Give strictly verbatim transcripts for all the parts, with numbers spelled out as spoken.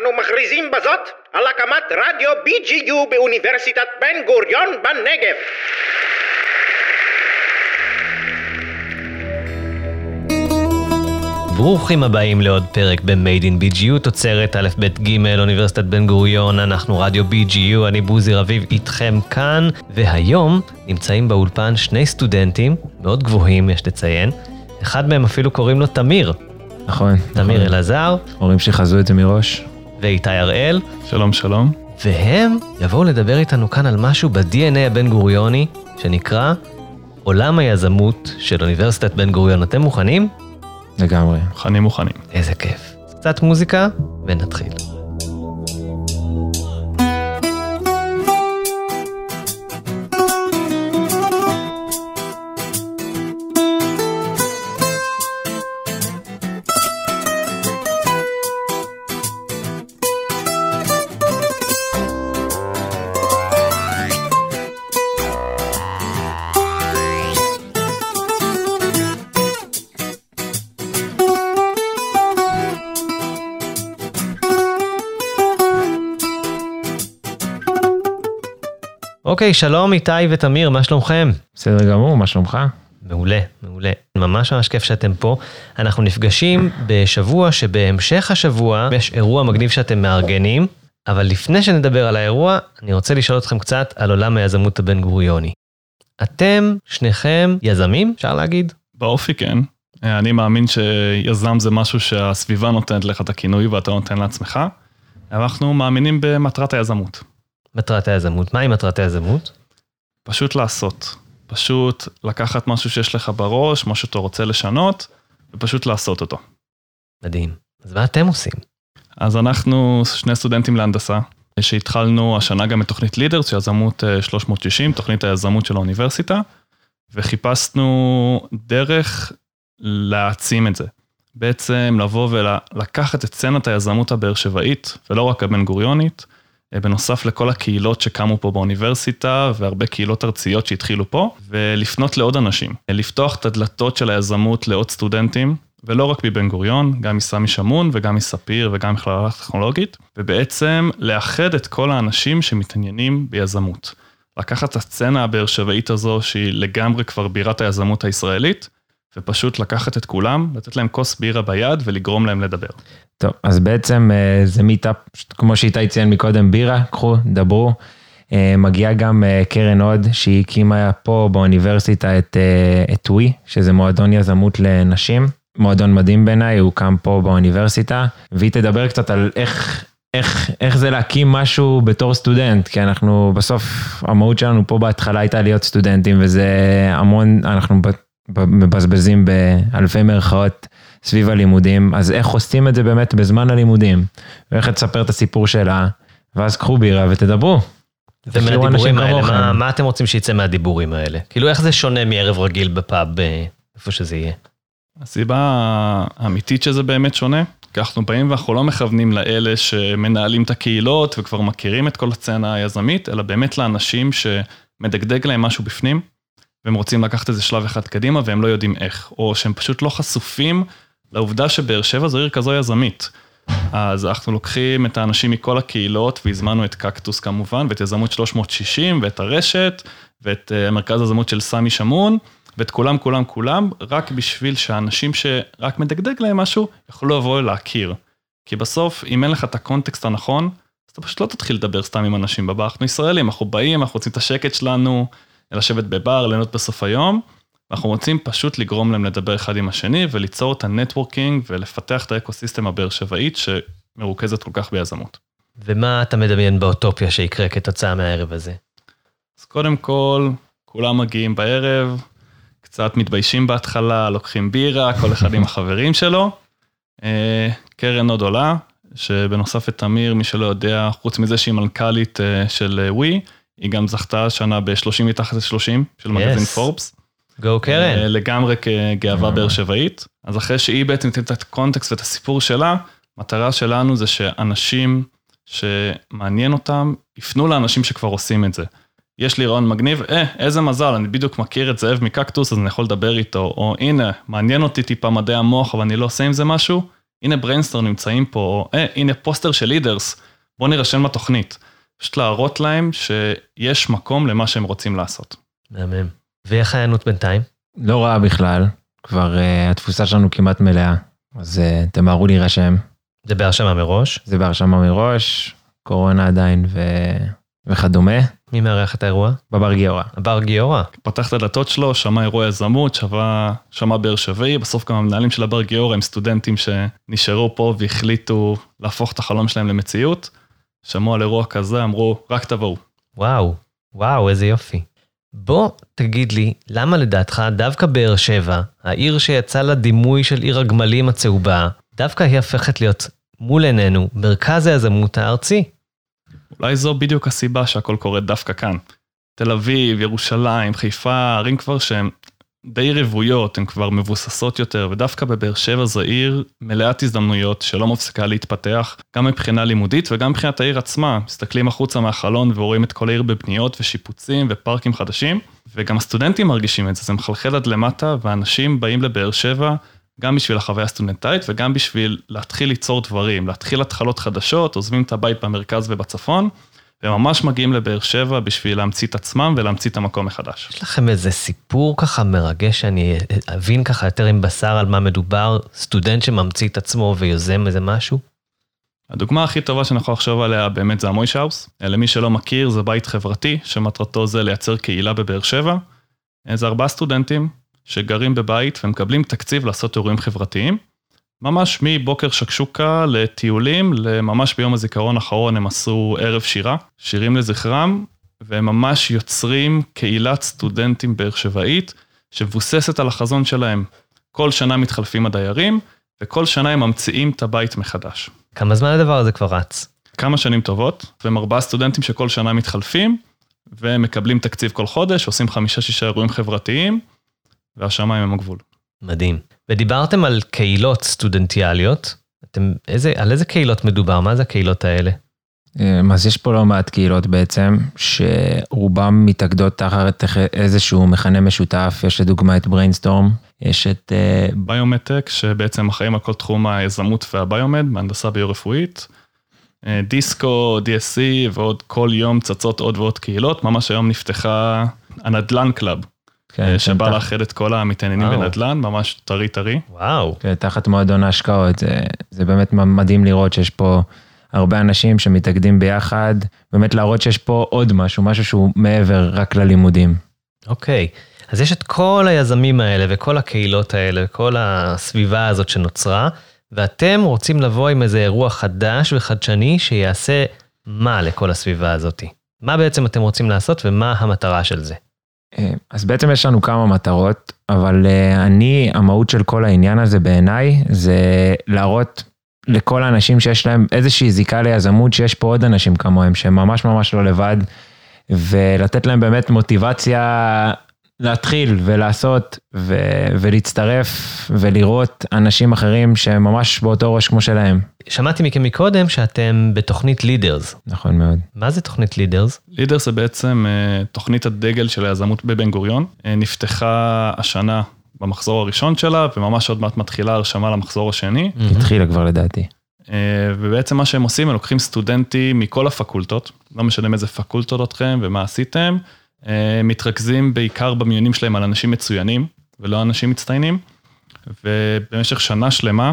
אנו מכריזים בזאת על הקמת רדיו בי ג'י יו באוניברסיטת בן גוריון בנגב. ברוכים הבאים לעוד פרק ב-Made in בי ג'י יו, תוצרת א' ב' ג' אוניברסיטת בן גוריון, אנחנו רדיו בי ג'י יו, אני בוזי רביב איתכם כאן, והיום נמצאים באולפן שני סטודנטים, מאוד גבוהים יש לציין, אחד מהם אפילו קוראים לו תמיר. נכון. תמיר נכון. אלעזר. הורים שחזו את זה מראש. ואיתי הראל. שלום שלום. והם יבואו לדבר איתנו כאן על משהו ב-די אן איי הבן גוריוני, שנקרא עולם היזמות של אוניברסיטת בן גוריון. אתם מוכנים? לגמרי. מוכנים מוכנים. איזה כיף. קצת מוזיקה ונתחיל. אוקיי, שלום איתי ותמיר, מה שלומכם? בסדר גמור, מה שלומך? מעולה, מעולה. ממש ממש כיף שאתם פה. אנחנו נפגשים בשבוע שבהמשך השבוע יש אירוע מגניב שאתם מארגנים, אבל לפני שנדבר על האירוע, אני רוצה לשאול אתכם קצת על עולם היזמות הבן גוריוני. אתם שניכם יזמים, אפשר להגיד? באופי כן. אני מאמין שיזם זה משהו שהסביבה נותנת לך את הכינוי ואתה נותן לעצמך. אנחנו מאמינים במטרת היזמות. מטרת היזמות. מהי מטרת היזמות? פשוט לעשות. פשוט לקחת משהו שיש לך בראש, משהו שאתה רוצה לשנות, ופשוט לעשות אותו. מדהים. אז מה אתם עושים? אז אנחנו שני סטודנטים להנדסה, שהתחלנו השנה גם את תוכנית לידרס, שיזמות שלוש מאות שישים, תוכנית היזמות של האוניברסיטה, וחיפשנו דרך להעצים את זה. בעצם לבוא ולקחת את סצנת היזמות הבאר שבעית, ולא רק הבן גוריונית, בנוסף לכל הקהילות שקמו פה באוניברסיטה, והרבה קהילות ארציות שהתחילו פה, ולפנות לעוד אנשים. לפתוח את הדלתות של היזמות לעוד סטודנטים, ולא רק מבן גוריון, גם מסמי שמון, וגם מספיר, וגם מכללה טכנולוגית, ובעצם לאחד את כל האנשים שמתעניינים ביזמות. לקחת את הסצנה הבאר שבעית הזו, שהיא לגמרי כבר בירת היזמות הישראלית, ופשוט לקחת את כולם, לתת להם כוס בירה ביד, ולגרום להם לדבר. טוב, אז בעצם זה מיטאפ, כמו שאיתי ציין מקודם, בירה, קחו, דברו. מגיעה גם קרן נוד, שהיא הקימה פה באוניברסיטה את, את We, שזה מועדון יזמות לנשים. מועדון מדהים בעיניי, הוא קם פה באוניברסיטה, והיא תדבר קצת על איך, איך, איך זה להקים משהו בתור סטודנט, כי אנחנו בסוף, המהות שלנו פה בהתחלה הייתה להיות סטודנטים, וזה המון, אנחנו מבזבזים באלפי מרכאות, סביב הלימודים, אז איך עושים את זה באמת בזמן הלימודים, ואיך תספר את הסיפור שלה, ואז קחו בירה ותדברו. ומהדיבורים האלה, מה, מה אתם רוצים שיצא מהדיבורים האלה? כאילו איך זה שונה מערב רגיל בפאב, איפה שזה יהיה? הסיבה האמיתית שזה באמת שונה, כי אנחנו באים ואנחנו לא מכוונים לאלה שמנהלים את הקהילות, וכבר מכירים את כל הסצנה היזמית, אלא באמת לאנשים שמדגדג להם משהו בפנים, והם רוצים לקחת איזה שלב אחד קדימה, והם לא יודעים איך, או שהם פשוט לא חשופים לעובדה שבאר שבע זו עיר כזו יזמית. אז אנחנו לוקחים את האנשים מכל הקהילות, והזמנו את קקטוס כמובן, ואת יזמות שלוש מאות שישים, ואת הרשת, ואת מרכז היזמות של סמי שמון, ואת כולם, כולם, כולם, רק בשביל שהאנשים שרק מדגדג להם משהו, יכולו לבוא להכיר. כי בסוף, אם אין לך את הקונטקסט הנכון, אז אתה פשוט לא תתחיל לדבר סתם עם אנשים בבא. אנחנו ישראלים, אנחנו באים, אנחנו רוצים את השקט שלנו, לשבת בבר, ליהנות בסוף היום, אנחנו רוצים פשוט לגרום להם לדבר אחד עם השני, וליצור את הנטוורקינג, ולפתח את האקוסיסטם הבאר שבעית, שמרוכזת כל כך ביזמות. ומה אתה מדמיין באוטופיה שיקרה כתוצאה מהערב הזה? אז קודם כל, כולם מגיעים בערב, קצת מתביישים בהתחלה, לוקחים בירה, כל אחד עם החברים שלו, קרן עוד עולה, שבנוסף את תמיר, מי שלא יודע, חוץ מזה שהיא מנכ"לית של ווי, היא גם זכתה שנה ב-שלושים מתחת ל-שלושים, של מגזין פורבס. גו קרן. לגמרי כגאווה באר שבעית. אז אחרי שהיא בעצם נתנת את הקונטקסט ואת הסיפור שלה, מטרה שלנו זה שאנשים שמעניין אותם, יפנו לאנשים שכבר עושים את זה. יש לי רעיון מגניב, אה, איזה מזל, אני בדיוק מכיר את זאב מקקטוס, אז אני יכול לדבר איתו, או הנה, מעניין אותי טיפה מדעי המוח, אבל אני לא עושה עם זה משהו, הנה בריינסטר נמצאים פה, אה, הנה פוסטר של לידרס, בוא נרשם לתוכנית. פשוט להראות להם שיש מקום למה שהם רוצים לעשות. מהמם. ואיך הענות בינתיים? לא רע בכלל, כבר uh, התפוסה שלנו כמעט מלאה, אז uh, תמהרו להירשם. זה בהרשמה מראש? זה בהרשמה מראש, קורונה עדיין ו... וכדומה. מי מארח את האירוע? בבר גיורא. הבר גיורא. פתח את הדלתות שלו, שמע אירוע יזמות, שמע באר שבי, בסוף גם המנהלים של הבר גיורא הם סטודנטים שנשארו פה והחליטו להפוך את החלום שלהם למציאות, שמעו על אירוע כזה, אמרו, רק תבואו. וואו, וואו, איזה יופי. בוא תגיד לי, למה לדעתך דווקא באר שבע, העיר שיצא לה דימוי של עיר הגמלים הצהובה, דווקא היא הפכת להיות מול עינינו מרכז היזמות הארצי? אולי זו בדיוק הסיבה שהכל קורה דווקא כאן. תל אביב, ירושלים, חיפה, ערים כבר שהן די רבויות, הן כבר מבוססות יותר, ודווקא בבאר שבע זו עיר מלאת הזדמנויות שלא מפסיקה להתפתח, גם מבחינה לימודית וגם מבחינת העיר עצמה. מסתכלים החוצה מהחלון ורואים את כל העיר בבניות ושיפוצים ופארקים חדשים, וגם הסטודנטים מרגישים את זה, זה מחלחל עד למטה, ואנשים באים לבאר שבע גם בשביל החוויה הסטודנטאית, וגם בשביל להתחיל ליצור דברים, להתחיל התחלות חדשות, עוזבים את הבית במרכז ובצפון, וממש מגיעים לבאר שבע בשביל להמציא את עצמם, ולהמציא את המקום מחדש. יש לכם איזה סיפור ככה מרגש, שאני אבין ככה יותר עם בשר על מה מדובר, סטודנט שממציא את עצמו ויוזם איזה משהו? הדוגמה הכי טובה שאנחנו חושב עליה באמת זה המוי שאוס, למי שלא מכיר זה בית חברתי, שמטרתו זה לייצר קהילה בבאר שבע, זה ארבעה סטודנטים, שגרים בבית ומקבלים תקציב לעשות אירועים חברתיים, ממש מבוקר שקשוקה לטיולים, לממש ביום הזיכרון האחרון הם עשו ערב שירה, שירים לזכרם, והם ממש יוצרים קהילת סטודנטים באר שבעית, שבוססת על החזון שלהם. כל שנה מתחלפים הדיירים, וכל שנה הם ממציאים את הבית מחדש. כמה זמן הדבר הזה כבר רץ? כמה שנים טובות, והם ארבעה סטודנטים שכל שנה מתחלפים, ומקבלים תקציב כל חודש, עושים חמישה שישה אירועים חברתיים, והשמיים הם הגבול. מדהים. ודיברתם על קהילות סטודנטיאליות, אתם, איזה, על איזה קהילות מדובר? מה זה הקהילות האלה? אז יש פה לא מעט קהילות בעצם, שרובם מתאגדות תחת איזשהו מכנה משותף, יש לדוגמה את בריינסטורם, יש את... ביומטק, שבעצם אחראים על כל תחום היזמות והביומד, מהנדסה ביורפואית, דיסקו, די אס סי, ועוד כל יום צצות עוד ועוד קהילות, ממש היום נפתחה הנדלן קלאב, שבא לאחד את כל המתעניינים בנדל"ן, ממש טרי טרי. וואו. תחת מועדון ההשקעות, זה באמת מדהים לראות שיש פה הרבה אנשים שמתאגדים ביחד, באמת להראות שיש פה עוד משהו, משהו שהוא מעבר רק ללימודים. אוקיי, אז יש את כל היזמים האלה וכל הקהילות האלה, כל הסביבה הזאת שנוצרה, ואתם רוצים לבוא עם איזה אירוע חדש וחדשני שיעשה מה לכל הסביבה הזאת? מה בעצם אתם רוצים לעשות ומה המטרה של זה? אז בעצם יש לנו כמה מטרות, אבל אני, המהות של כל העניין הזה בעיניי, זה להראות לכל האנשים שיש להם איזושהי זיקה ליזמות, שיש פה עוד אנשים כמוהם, שהם ממש ממש לא לבד, ולתת להם באמת מוטיבציה להתחיל ולעשות, ו- ולהצטרף ולראות אנשים אחרים שהם ממש באותו ראש כמו שלהם. שמעתי מכם מקודם שאתם בתוכנית לידרס. נכון מאוד. מה זה תוכנית לידרס? לידרס זה בעצם תוכנית הדגל של היזמות בבן גוריון. נפתחה השנה במחזור הראשון שלה, וממש עוד מעט מתחילה הרשמה למחזור השני. התחילה כבר לדעתי. ובעצם מה שהם עושים, הם לוקחים סטודנטים מכל הפקולטות, לא משנה איזה פקולטות אתכם ומה עשיתם, מתרכזים בעיקר במיונים שלהם על אנשים מצוינים, ולא אנשים מצטיינים, ובמשך שנה שלמה,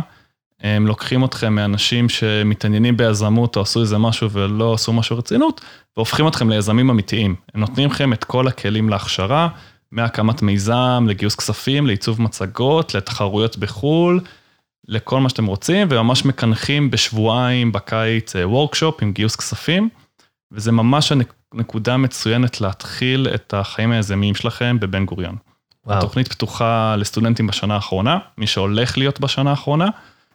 הם לוקחים אתכם מאנשים שמתעניינים ביזמות, או עשו איזה משהו ולא עשו משהו רצינות, והופכים אתכם ליזמים אמיתיים. הם נותנים לכם את כל הכלים להכשרה, מהקמת מיזם, לגיוס כספים, לעיצוב מצגות, לתחרויות בחול, לכל מה שאתם רוצים, וממש מקנחים בשבועיים, בקיץ, וורקשופ עם גיוס כספים, וזה ממש הנקודה מצוינת להתחיל את החיים היזמיים שלכם בבן גוריון. וואו. התוכנית פתוחה לסטודנטים בשנה האחרונה, מי שהולך להיות בשנה האחרונה,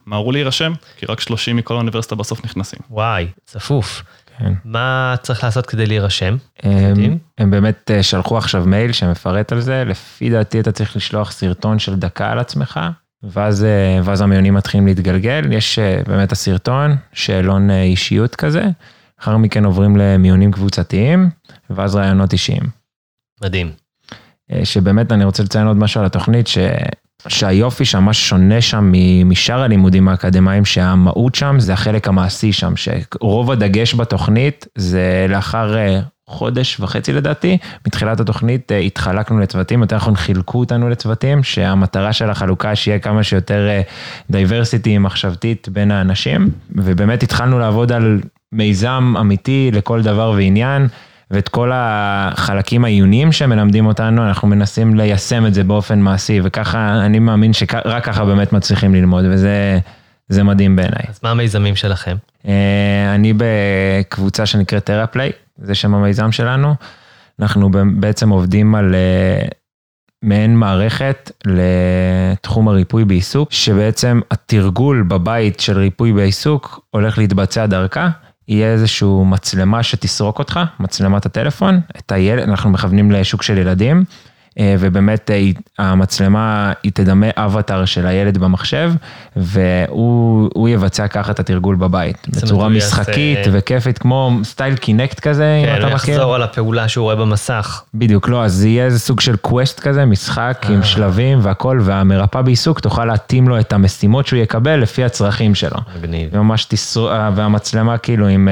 מהרו להירשם, כי רק שלושים מכל האוניברסיטה בסוף נכנסים. וואי, צפוף. כן. מה צריך לעשות כדי להירשם? הם, הם באמת שלחו עכשיו מייל שמפרט על זה, לפי דעתי אתה צריך לשלוח סרטון של דקה על עצמך, ואז, ואז המיונים מתחילים להתגלגל, יש באמת הסרטון, שאלון אישיות כזה, אחר מכן עוברים למיונים קבוצתיים, ואז רעיונות אישיים. מדהים. שבאמת אני רוצה לציין עוד משהו על התוכנית, ש... שהיופי שממש שונה שם משאר הלימודים האקדמיים, שהמהות שם זה החלק המעשי שם, שרוב הדגש בתוכנית זה לאחר חודש וחצי לדעתי, מתחילת התוכנית התחלקנו לצוותים, יותר נכון חילקו אותנו לצוותים, שהמטרה של החלוקה שיהיה כמה שיותר דייברסיטי מחשבתית בין האנשים, ובאמת התחלנו לעבוד על מיזם אמיתי לכל דבר ועניין, ואת כל החלקים העיוניים שמלמדים אותנו, אנחנו מנסים ליישם את זה באופן מעשי, וככה אני מאמין שרק ככה באמת מצליחים ללמוד, וזה זה מדהים בעיניי. אז מה המיזמים שלכם? אני בקבוצה שנקראת Theraplay, זה שם המיזם שלנו, אנחנו בעצם עובדים על מעין מערכת לתחום הריפוי בעיסוק, שבעצם התרגול בבית של ריפוי בעיסוק הולך להתבצע דרכה, יהיה איזשהו מצלמה שתסרוק אותך, מצלמת הטלפון, את היל... אנחנו מכוונים לשוק של ילדים, ובאמת המצלמה היא תדמה אבטר של הילד במחשב, והוא יבצע ככה את התרגול בבית, בצורה משחקית יעשה... וכיפית, כמו סטייל קינקט כזה, כן, אם אתה מכיר. כן, לחזור על הפעולה שהוא רואה במסך. בדיוק, לא, אז יהיה איזה סוג של קווסט כזה, משחק אה. עם שלבים והכל, והמרפא בעיסוק תוכל להתאים לו את המשימות שהוא יקבל לפי הצרכים שלו. בניב. וממש תסרוק, והמצלמה כאילו עם,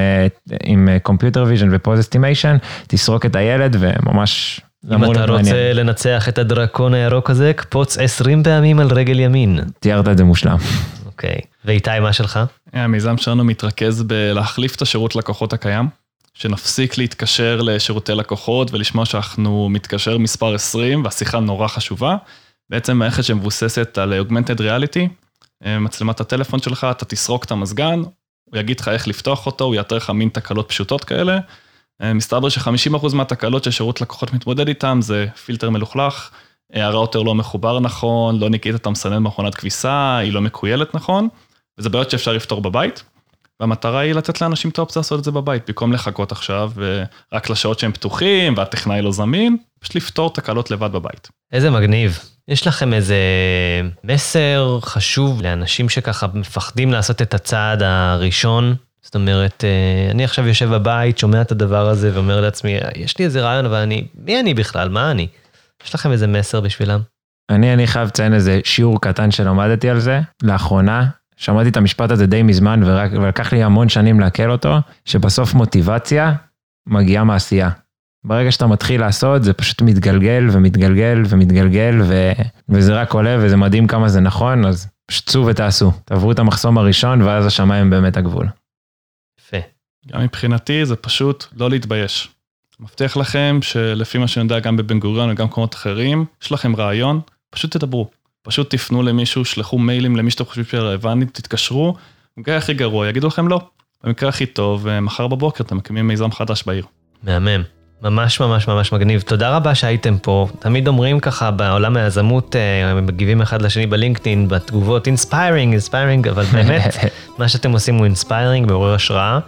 עם computer vision ופוז אסטימיישן, תסרוק את הילד וממש... אם אתה רוצה לנצח את הדרקון הירוק הזה, קפוץ עשרים פעמים על רגל ימין. תיארת את זה מושלם. אוקיי. ואיתי, מה שלך? המיזם שלנו מתרכז בלהחליף את השירות לקוחות הקיים, שנפסיק להתקשר לשירותי לקוחות, ולשמוע שאנחנו מתקשר מספר עשרים, והשיחה נורא חשובה. בעצם מערכת שמבוססת על Augmented Reality, מצלמת הטלפון שלך, אתה תסרוק את המזגן, הוא יגיד לך איך לפתוח אותו, הוא יאתר לך מין תקלות פשוטות כאלה, מסתבר ש-חמישים אחוז מהתקלות ששירות לקוחות מתמודד איתם, זה פילטר מלוכלך, הראוטר לא מחובר נכון, לא ניקית את המסנן במכונת כביסה, היא לא מקוילת נכון, וזה בעיות שאפשר לפתור בבית, והמטרה היא לתת לאנשים את האופציה לעשות את זה בבית, במקום לחכות עכשיו, ורק לשעות שהם פתוחים, והטכנאי לא זמין, פשוט לפתור תקלות לבד בבית. איזה מגניב. יש לכם איזה מסר חשוב לאנשים שככה מפחדים לעשות את הצעד הראשון? זאת אומרת, אני עכשיו יושב בבית, שומע את הדבר הזה ואומר לעצמי, יש לי איזה רעיון, אבל אני, מי אני בכלל? מה אני? יש לכם איזה מסר בשבילם? אני, אני חייב לציין איזה שיעור קטן שלמדתי על זה. לאחרונה, שמעתי את המשפט הזה די מזמן, ורק, ולקח לי המון שנים להקל אותו, שבסוף מוטיבציה מגיעה מעשייה. ברגע שאתה מתחיל לעשות, זה פשוט מתגלגל ומתגלגל ומתגלגל, ו... וזה רק עולה, וזה מדהים כמה זה נכון, אז שצו ותעשו. תעברו את המחסום הראשון, ואז השמיים באמת הגבול. גם מבחינתי זה פשוט לא להתבייש. מבטיח לכם שלפי מה שאני יודע גם בבן גוריון וגם קומות אחרים, יש לכם רעיון, פשוט תדברו. פשוט תפנו למישהו, שלחו מיילים למי שאתם חושבים שרלוונטי, תתקשרו, במקרה הכי גרוע, יגידו לכם לא. במקרה הכי טוב, מחר בבוקר אתם מקימים מיזם חדש בעיר. מהמם. ממש ממש ממש מגניב. תודה רבה שהייתם פה. תמיד אומרים ככה בעולם היזמות, הם מגיבים אחד לשני בלינקדאין, בתגובות, inspiring, inspiring, אבל באמת, מה שאתם עושים הוא inspiring, מעורר השראה.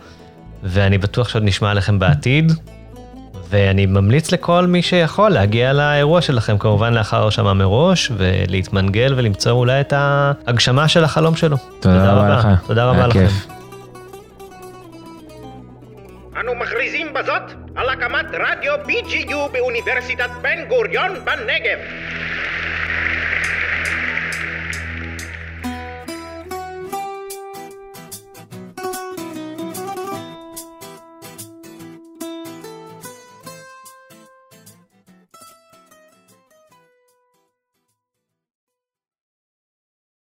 ואני בטוח שעוד נשמע עליכם בעתיד, ואני ממליץ לכל מי שיכול להגיע לאירוע שלכם, כמובן לאחר הרשמה מראש, ולהתמנגל ולמצוא אולי את ההגשמה של החלום שלו. תודה רבה לך. תודה רבה לכם. אנו מכריזים בזאת על הקמת רדיו בי ג'י יו באוניברסיטת בן גוריון בנגב.